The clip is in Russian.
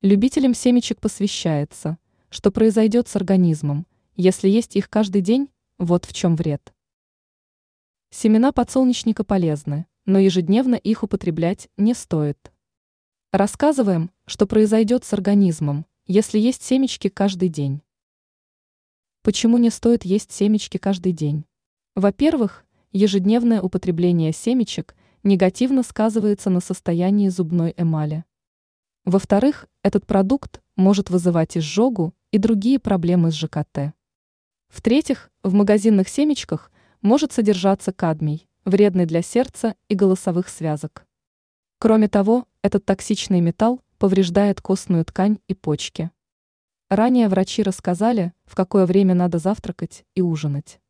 Любителям семечек посвящается, что произойдет с организмом, если есть их каждый день, вот в чем вред. Семена подсолнечника полезны, но ежедневно их употреблять не стоит. Рассказываем, что произойдет с организмом, если есть семечки каждый день. Почему не стоит есть семечки каждый день? Во-первых, ежедневное употребление семечек негативно сказывается на состоянии зубной эмали. Во-вторых, этот продукт может вызывать изжогу и другие проблемы с ЖКТ. В-третьих, в магазинных семечках может содержаться кадмий, вредный для сердца и голосовых связок. Кроме того, этот токсичный металл повреждает костную ткань и почки. Ранее врачи рассказали, в какое время надо завтракать и ужинать.